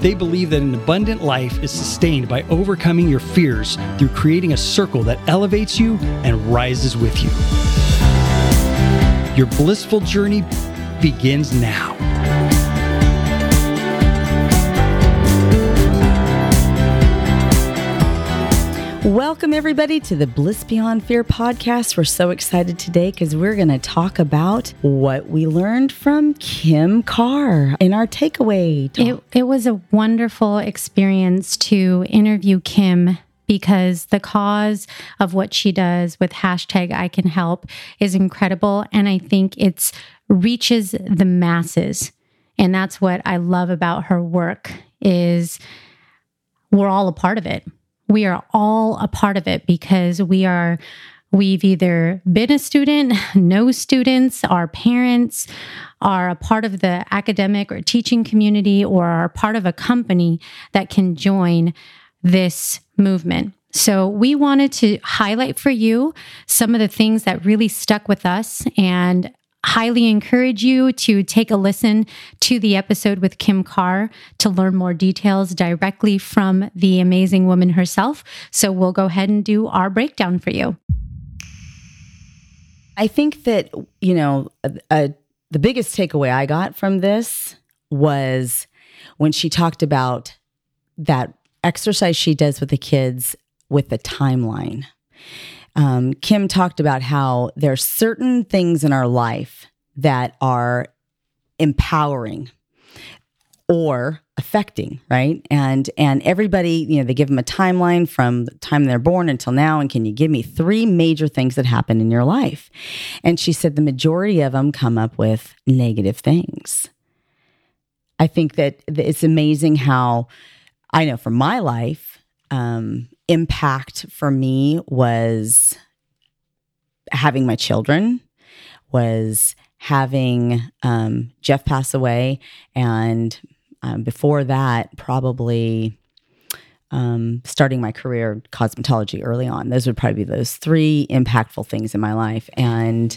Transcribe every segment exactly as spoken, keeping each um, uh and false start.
They believe that an abundant life is sustained by overcoming your fears through creating a circle that elevates you and rises with you. Your blissful journey begins now. Welcome, everybody, to the Bliss Beyond Fear podcast. We're so excited today because we're going to talk about what we learned from Kim Carr in our takeaway talk. It, it was a wonderful experience to interview Kim, because the cause of what she does with hashtag ICANHELP is incredible. And I think it reaches the masses. And that's what I love about her work is we're all a part of it. We are all a part of it because we are, we've either been a student, know students, our parents, are a part of the academic or teaching community, or are part of a company that can join this movement. So we wanted to highlight for you some of the things that really stuck with us, and highly encourage you to take a listen to the episode with Kim Carr to learn more details directly from the amazing woman herself. So we'll go ahead and do our breakdown for you. I think that, you know, uh, the biggest takeaway I got from this was when she talked about that exercise she does with the kids with the timeline. Um, Kim talked about how there are certain things in our life that are empowering or affecting, right? And and everybody, you know, they give them a timeline from the time they're born until now. And can you give me three major things that happen in your life? And she said the majority of them come up with negative things. I think that it's amazing how, I know for my life, um, impact for me was having my children, was having um, Jeff pass away. And um, before that, probably um, starting my career in cosmetology early on. Those would probably be those three impactful things in my life. And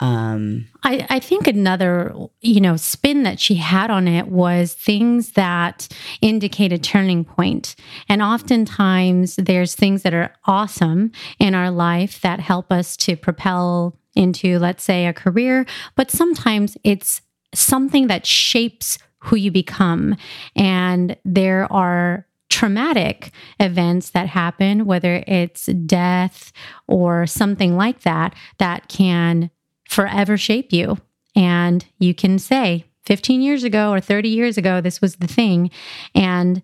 um, I, I think another, you know, spin that she had on it was things that indicate a turning point. And oftentimes there's things that are awesome in our life that help us to propel into, let's say, a career, but sometimes it's something that shapes who you become. And there are traumatic events that happen, whether it's death or something like that, that can forever shape you. And you can say fifteen years ago or thirty years ago, this was the thing. And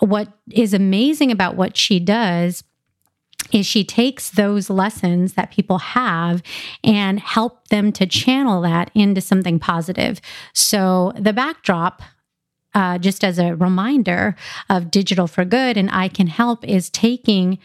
what is amazing about what she does is she takes those lessons that people have and help them to channel that into something positive. So the backdrop, uh, just as a reminder of Digital for Good and ICANHELP, is taking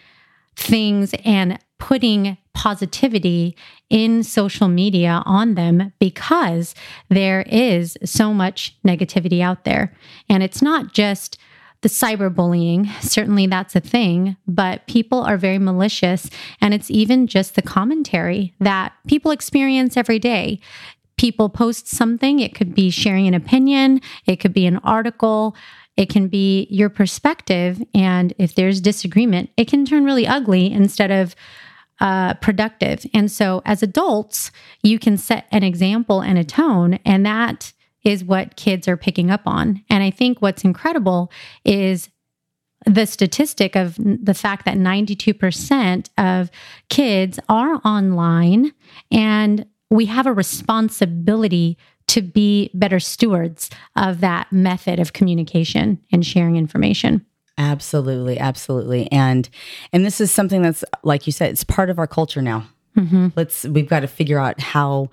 things and putting positivity in social media on them, because there is so much negativity out there. And it's not just the cyberbullying, certainly that's a thing, but people are very malicious. And it's even just the commentary that people experience every day. People post something, it could be sharing an opinion, it could be an article, it can be your perspective. And if there's disagreement, it can turn really ugly instead of uh, productive. And so as adults, you can set an example and a tone, and that is what kids are picking up on. And I think what's incredible is the statistic of the fact that ninety-two percent of kids are online, and we have a responsibility to be better stewards of that method of communication and sharing information. Absolutely, absolutely. And and this is something that's, like you said, it's part of our culture now. Mm-hmm. Let's we've got to figure out how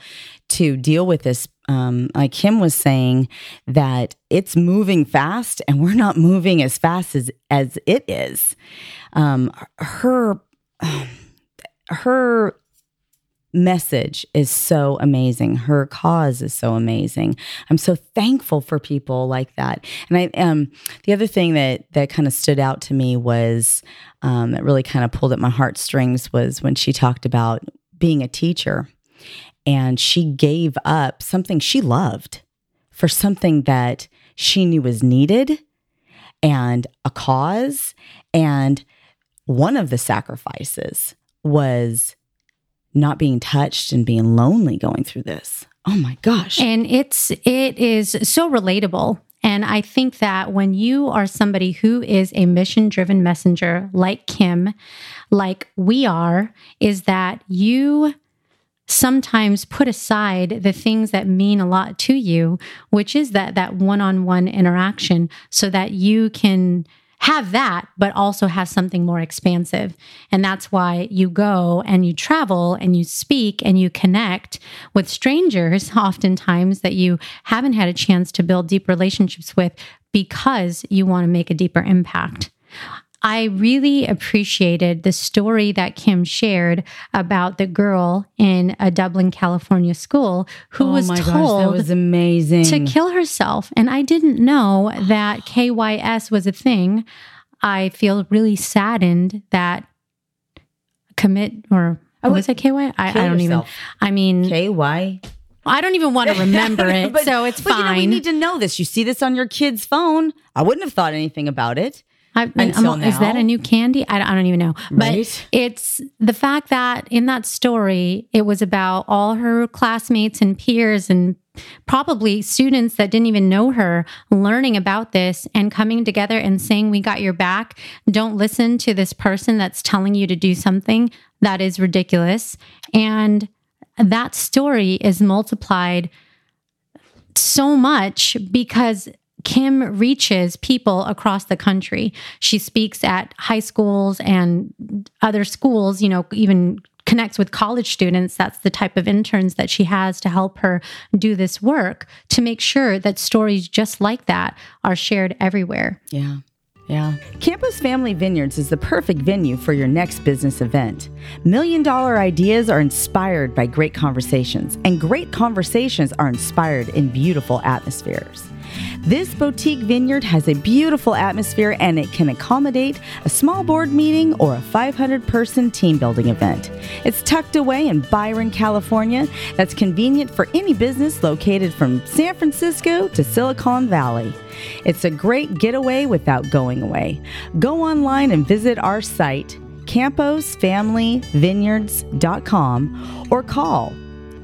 to deal with this. Um, like Kim was saying, that it's moving fast and we're not moving as fast as, as it is. Um, her her message is so amazing. Her cause is so amazing. I'm so thankful for people like that. And I um, the other thing that that kind of stood out to me was um, that really kind of pulled at my heartstrings was when she talked about being a teacher, and she gave up something she loved for something that she knew was needed and a cause. And one of the sacrifices was not being touched and being lonely going through this. Oh my gosh. And it's, it is so relatable. And I think that when you are somebody who is a mission-driven messenger like Kim, like we are, is that you sometimes put aside the things that mean a lot to you, which is that, that one-on-one interaction, so that you can have that, but also have something more expansive. And that's why you go and you travel and you speak and you connect with strangers, oftentimes that you haven't had a chance to build deep relationships with, because you want to make a deeper impact. I really appreciated the story that Kim shared about the girl in a Dublin, California school who oh was my told gosh, that was amazing. To kill herself. And I didn't know that K Y S was a thing. I feel really saddened that commit or oh, was it K Y? I, I don't yourself. even. I mean, K Y. I don't even want to remember it, but, so it's but, fine. You know, we need to know this. You see this on your kid's phone. I wouldn't have thought anything about it. I, I'm, is that a new candy? I, I don't even know. But right? It's the fact that in that story, it was about all her classmates and peers and probably students that didn't even know her learning about this and coming together and saying, we got your back. Don't listen to this person that's telling you to do something that is ridiculous. And that story is multiplied so much because Kim reaches people across the country. She speaks at high schools and other schools, you know, even connects with college students. That's the type of interns that she has to help her do this work to make sure that stories just like that are shared everywhere. Yeah. Yeah. Campos Family Vineyards is the perfect venue for your next business event. Million dollar ideas are inspired by great conversations, and great conversations are inspired in beautiful atmospheres. This boutique vineyard has a beautiful atmosphere, and it can accommodate a small board meeting or a five hundred person team building event. It's tucked away in Byron, California. That's convenient for any business located from San Francisco to Silicon Valley. It's a great getaway without going away. Go online and visit our site, campos family vineyards dot com, or call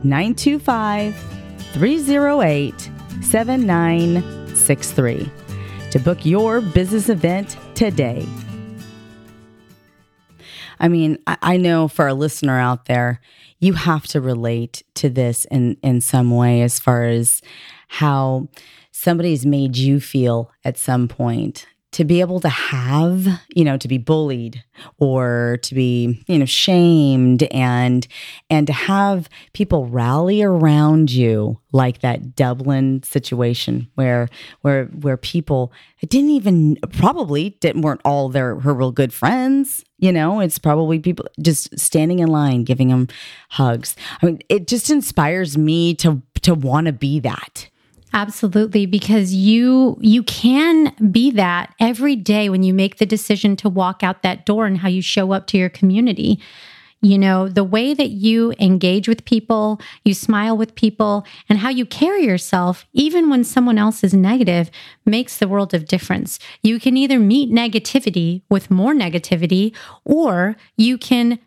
nine two five, three zero eight, seven nine six three to book your business event today. I mean, I, I know for a listener out there, you have to relate to this in, in some way, as far as how somebody's made you feel at some point. To be able to have, you know, to be bullied or to be, you know, shamed, and and to have people rally around you like that Dublin situation where where where people didn't even probably didn't weren't all their her real good friends. You know, it's probably people just standing in line, giving them hugs. I mean, it just inspires me to to want to be that. Absolutely, because you you can be that every day when you make the decision to walk out that door and how you show up to your community. You know, the way that you engage with people, you smile with people, and how you carry yourself, even when someone else is negative, makes the world of difference. You can either meet negativity with more negativity, or you can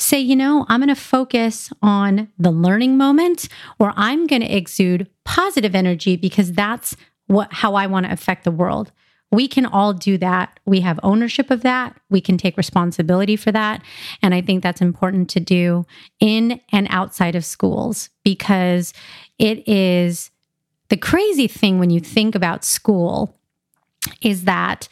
say, you know, I'm going to focus on the learning moment, or I'm going to exude positive energy because that's what how I want to affect the world. We can all do that. We have ownership of that. We can take responsibility for that. And I think that's important to do in and outside of schools, because it is the crazy thing when you think about school is that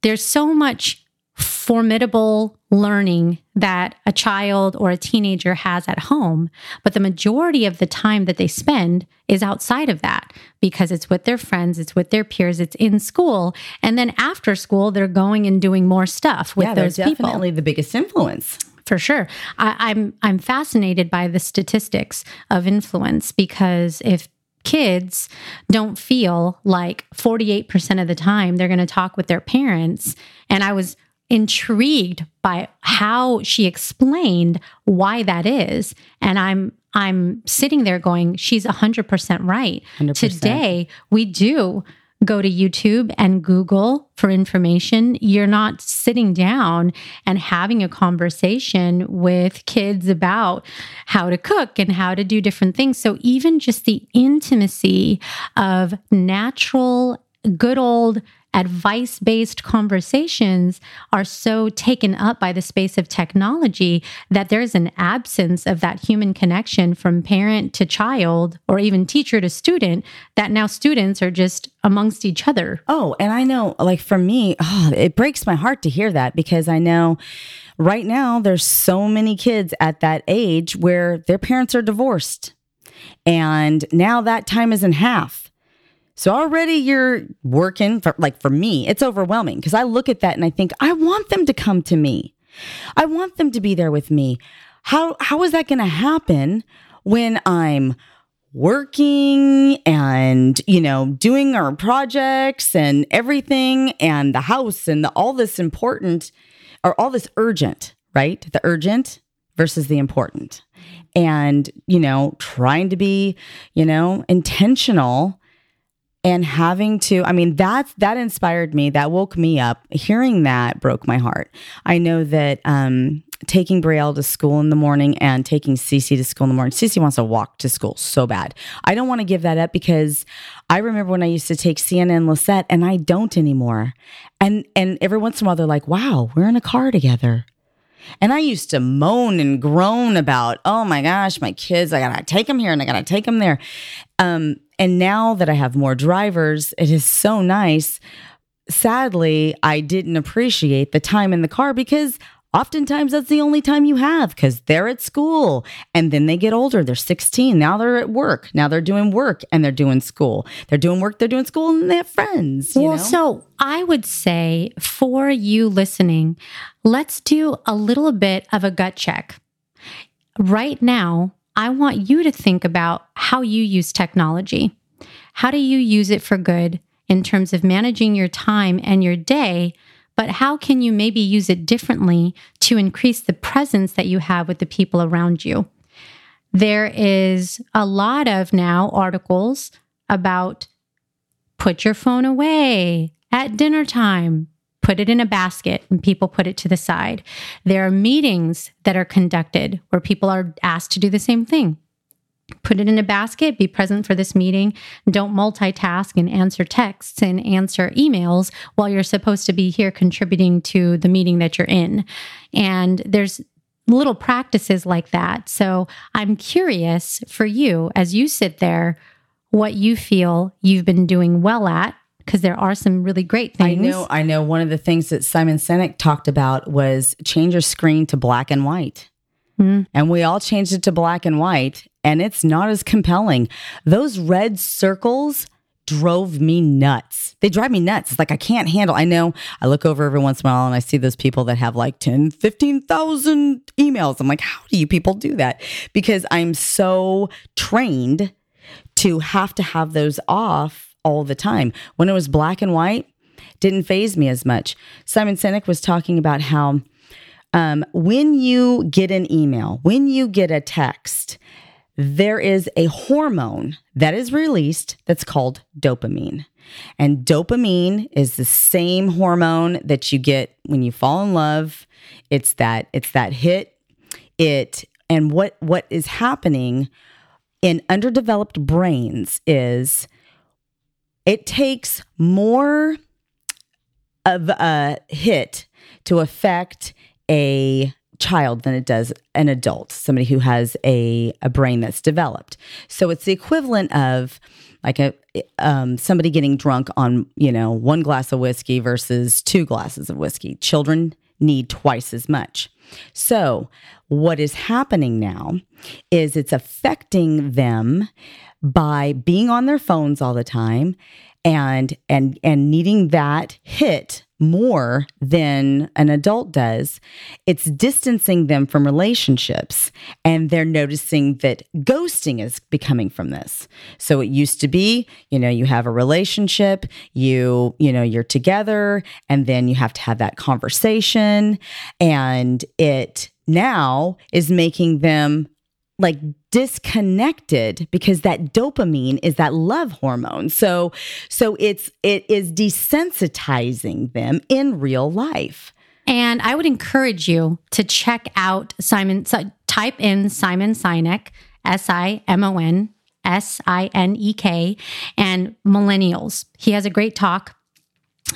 there's so much formidable learning that a child or a teenager has at home, but the majority of the time that they spend is outside of that, because it's with their friends, it's with their peers, it's in school, and then after school, they're going and doing more stuff with yeah, those people. Yeah, they're definitely the biggest influence. For sure. I, I'm I'm fascinated by the statistics of influence, because if kids don't feel like forty-eight percent of the time they're going to talk with their parents, and I was intrigued by how she explained why that is, and I'm I'm sitting there going, she's one hundred percent right. one hundred percent. Today, we do go to YouTube and Google for information. You're not sitting down and having a conversation with kids about how to cook and how to do different things. So even just the intimacy of natural, good old advice-based conversations are so taken up by the space of technology that there's an absence of that human connection from parent to child, or even teacher to student, that now students are just amongst each other. Oh, and I know, like for me, oh, it breaks my heart to hear that, because I know right now there's so many kids at that age where their parents are divorced, and now that time is in half. So already you're working, for, like for me, it's overwhelming, because I look at that and I think, I want them to come to me. I want them to be there with me. How How is that going to happen when I'm working and, you know, doing our projects and everything, and the house and the, all this important, or all this urgent, right? The urgent versus the important. And, you know, trying to be, you know, intentional. And having to, I mean, that's, that inspired me. That woke me up. Hearing that broke my heart. I know that um, taking Brielle to school in the morning and taking Cece to school in the morning. Cece wants to walk to school so bad. I don't want to give that up, because I remember when I used to take Sienna and Lisette, and I don't anymore. And and every once in a while, they're like, wow, we're in a car together. And I used to moan and groan about, oh my gosh, my kids, I got to take them here and I got to take them there. Um, and now that I have more drivers, it is so nice. Sadly, I didn't appreciate the time in the car, because oftentimes that's the only time you have, because they're at school and then they get older. They're sixteen. Now they're at work. Now they're doing work and they're doing school. They're doing work, they're doing school, and they have friends. You well, know? So I would say for you listening, let's do a little bit of a gut check. Right now, I want you to think about how you use technology. How do you use it for good in terms of managing your time and your day? But how can you maybe use it differently to increase the presence that you have with the people around you? There is a lot of now articles about put your phone away at dinner time, put it in a basket, and people put it to the side. There are meetings that are conducted where people are asked to do the same thing. Put it in a basket, be present for this meeting, don't multitask and answer texts and answer emails while you're supposed to be here contributing to the meeting that you're in. And there's little practices like that. So I'm curious for you, as you sit there, what you feel you've been doing well at, because there are some really great things. I know, I know one of the things that Simon Sinek talked about was change your screen to black and white. Mm. And we all changed it to black and white. And it's not as compelling. Those red circles drove me nuts. They drive me nuts. It's like, I can't handle. I know I look over every once in a while and I see those people that have like ten, fifteen thousand emails. I'm like, how do you people do that? Because I'm so trained to have to have those off all the time. When it was black and white, didn't faze me as much. Simon Sinek was talking about how um, when you get an email, when you get a text, there is a hormone that is released that's called dopamine. And dopamine is the same hormone that you get when you fall in love. It's that it's that hit. It and what what is happening in underdeveloped brains is it takes more of a hit to affect a child than it does an adult, somebody who has a, a brain that's developed. So it's the equivalent of like a um, somebody getting drunk on, you know, one glass of whiskey versus two glasses of whiskey. Children need twice as much. So what is happening now is it's affecting them by being on their phones all the time and and and needing that hit more than an adult does, it's distancing them from relationships. And they're noticing that ghosting is becoming from this. So it used to be, you know, you have a relationship, you, you know, you're together, and then you have to have that conversation. And it now is making them like disconnected, because that dopamine is that love hormone. So, so it's, it is desensitizing them in real life. And I would encourage you to check out Simon, so type in Simon Sinek, S I M O N S I N E K, and millennials. He has a great talk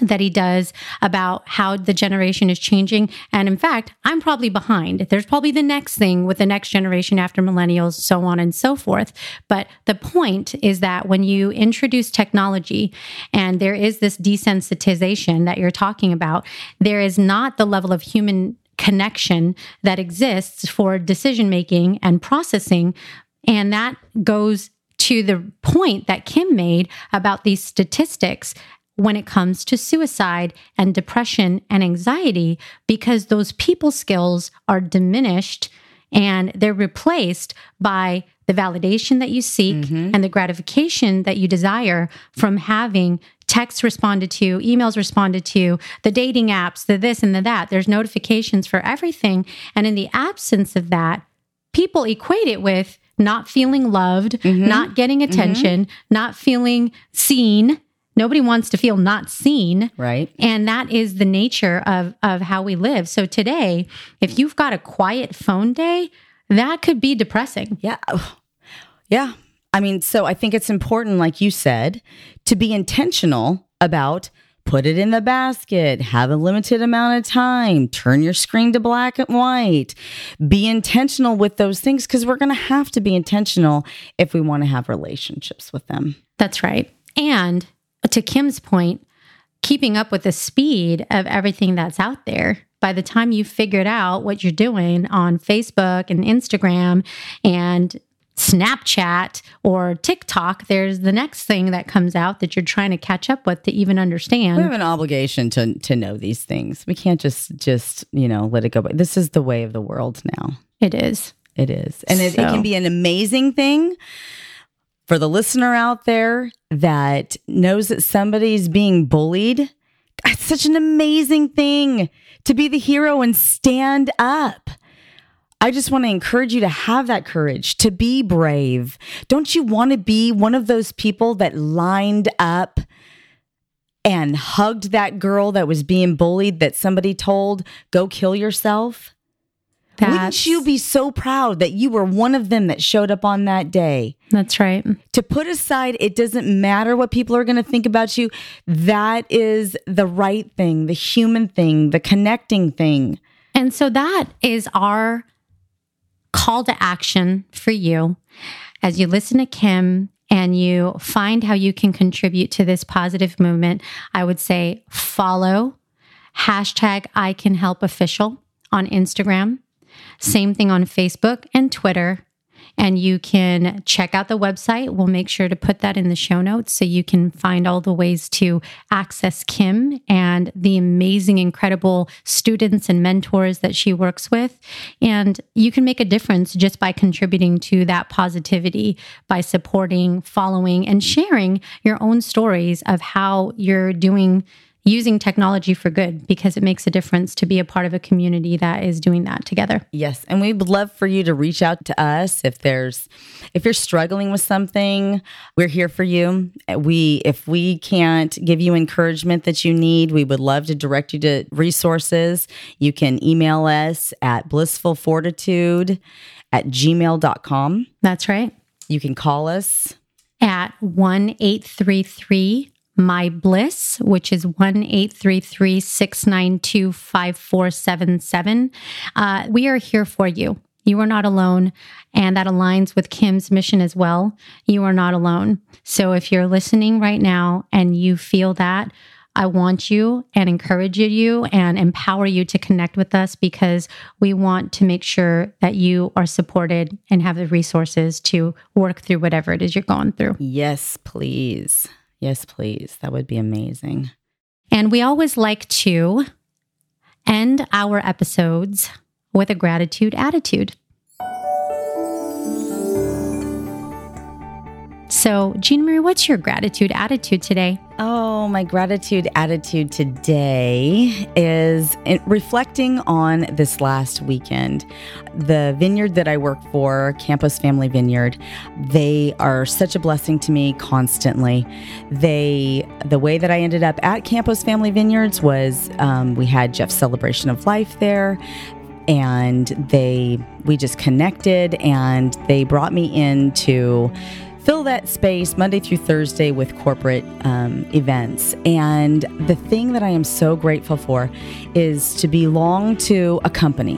that he does about how the generation is changing. And in fact, I'm probably behind. There's probably the next thing with the next generation after millennials, so on and so forth. But the point is that when you introduce technology and there is this desensitization that you're talking about, there is not the level of human connection that exists for decision-making and processing. And that goes to the point that Kim made about these statistics when it comes to suicide and depression and anxiety, because those people skills are diminished and they're replaced by the validation that you seek mm-hmm. and the gratification that you desire from having texts responded to, emails responded to, the dating apps, the this and the that. There's notifications for everything. And in the absence of that, people equate it with not feeling loved, mm-hmm. not getting attention, mm-hmm. not feeling seen. Nobody wants to feel not seen. Right. And that is the nature of, of how we live. So today, if you've got a quiet phone day, that could be depressing. Yeah. Yeah. I mean, so I think it's important, like you said, to be intentional about put it in the basket, have a limited amount of time, turn your screen to black and white, be intentional with those things, because we're going to have to be intentional if we want to have relationships with them. That's right. And to Kim's point, keeping up with the speed of everything that's out there, by the time you figured out what you're doing on Facebook and Instagram and Snapchat or TikTok, there's the next thing that comes out that you're trying to catch up with to even understand. We have an obligation to to know these things. We can't just, just you know, let it go. But this is the way of the world now. It is. It is. And it, so. it can be an amazing thing. For the listener out there that knows that somebody's being bullied, it's such an amazing thing to be the hero and stand up. I just want to encourage you to have that courage, to be brave. Don't you want to be one of those people that lined up and hugged that girl that was being bullied that somebody told, go kill yourself? That's... Wouldn't you be so proud that you were one of them that showed up on that day? That's right. To put aside, it doesn't matter what people are going to think about you. That is the right thing, the human thing, the connecting thing. And so that is our call to action for you as you listen to Kim and you find how you can contribute to this positive movement. I would say follow hashtag ICANHELPOfficial on Instagram. Same thing on Facebook and Twitter. And you can check out the website. We'll make sure to put that in the show notes so you can find all the ways to access Kim and the amazing, incredible students and mentors that she works with. And you can make a difference just by contributing to that positivity, by supporting, following, and sharing your own stories of how you're doing using technology for good, because it makes a difference to be a part of a community that is doing that together. Yes. And we'd love for you to reach out to us if there's, if you're struggling with something, we're here for you. We, if we can't give you encouragement that you need, we would love to direct you to resources. You can email us at blissful fortitude at gmail dot com. That's right. You can call us at one eight three three My Bliss, which is one eight three three six nine two five four seven seven. Uh, we are here for you. You are not alone. And that aligns with Kim's mission as well. You are not alone. So if you're listening right now and you feel that, I want you and encourage you and empower you to connect with us, because we want to make sure that you are supported and have the resources to work through whatever it is you're going through. Yes, please. Yes, please. That would be amazing. And we always like to end our episodes with a gratitude attitude. So, Jean Marie, what's your gratitude attitude today? Oh, my gratitude attitude today is reflecting on this last weekend. The vineyard that I work for, Campos Family Vineyard, they are such a blessing to me constantly. They, the way that I ended up at Campos Family Vineyards was um, we had Jeff's Celebration of Life there. And they, we just connected, and they brought me in to fill that space Monday through Thursday with corporate um, events. And the thing that I am so grateful for is to belong to a company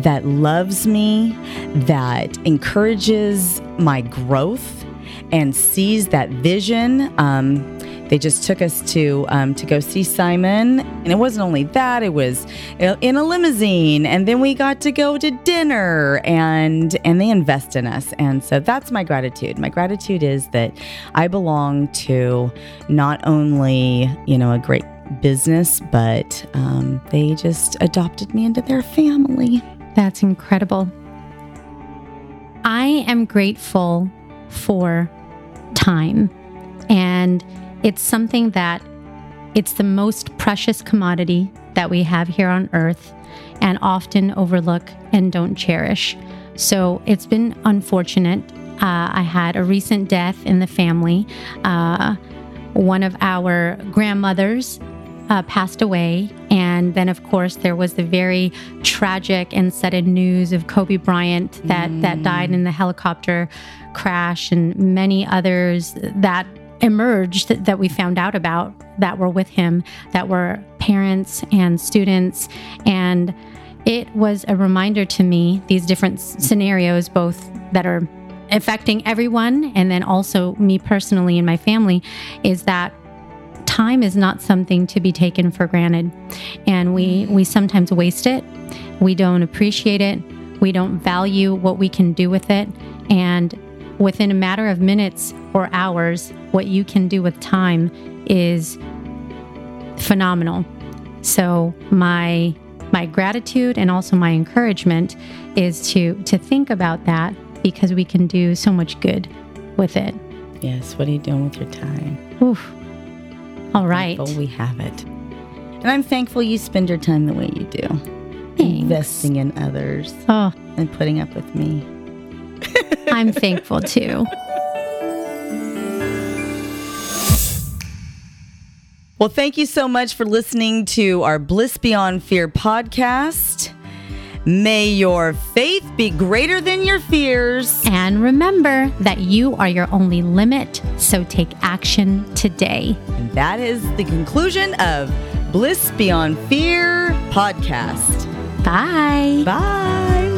that loves me, that encourages my growth, and sees that vision. Um, They just took us to um, to go see Simon, and it wasn't only that; it was in a limousine, and then we got to go to dinner, and and they invest in us, and so that's my gratitude. My gratitude is that I belong to not only, you know, a great business, but um, they just adopted me into their family. That's incredible. I am grateful for time, and it's something that it's the most precious commodity that we have here on earth and often overlook and don't cherish. So it's been unfortunate. Uh, I had a recent death in the family. Uh, one of our grandmothers uh, passed away. And then, of course, there was the very tragic and sudden news of Kobe Bryant that, mm. that died in the helicopter crash, and many others that emerged that we found out about that were with him, that were parents and students. And it was a reminder to me, these different scenarios, both that are affecting everyone and then also me personally and my family, is that time is not something to be taken for granted. And we, we sometimes waste it. We don't appreciate it. We don't value what we can do with it. And within a matter of minutes or hours, what you can do with time is phenomenal. So my my gratitude and also my encouragement is to to think about that, because we can do so much good with it. Yes, what are you doing with your time? Oof. All right. Thankful we have it. And I'm thankful you spend your time the way you do. Thanks. Investing in others. Oh. And putting up with me. I'm thankful too. Well, thank you so much for listening to our Bliss Beyond Fear podcast. May your faith be greater than your fears. And remember that you are your only limit, so take action today. And that is the conclusion of Bliss Beyond Fear podcast. Bye. Bye.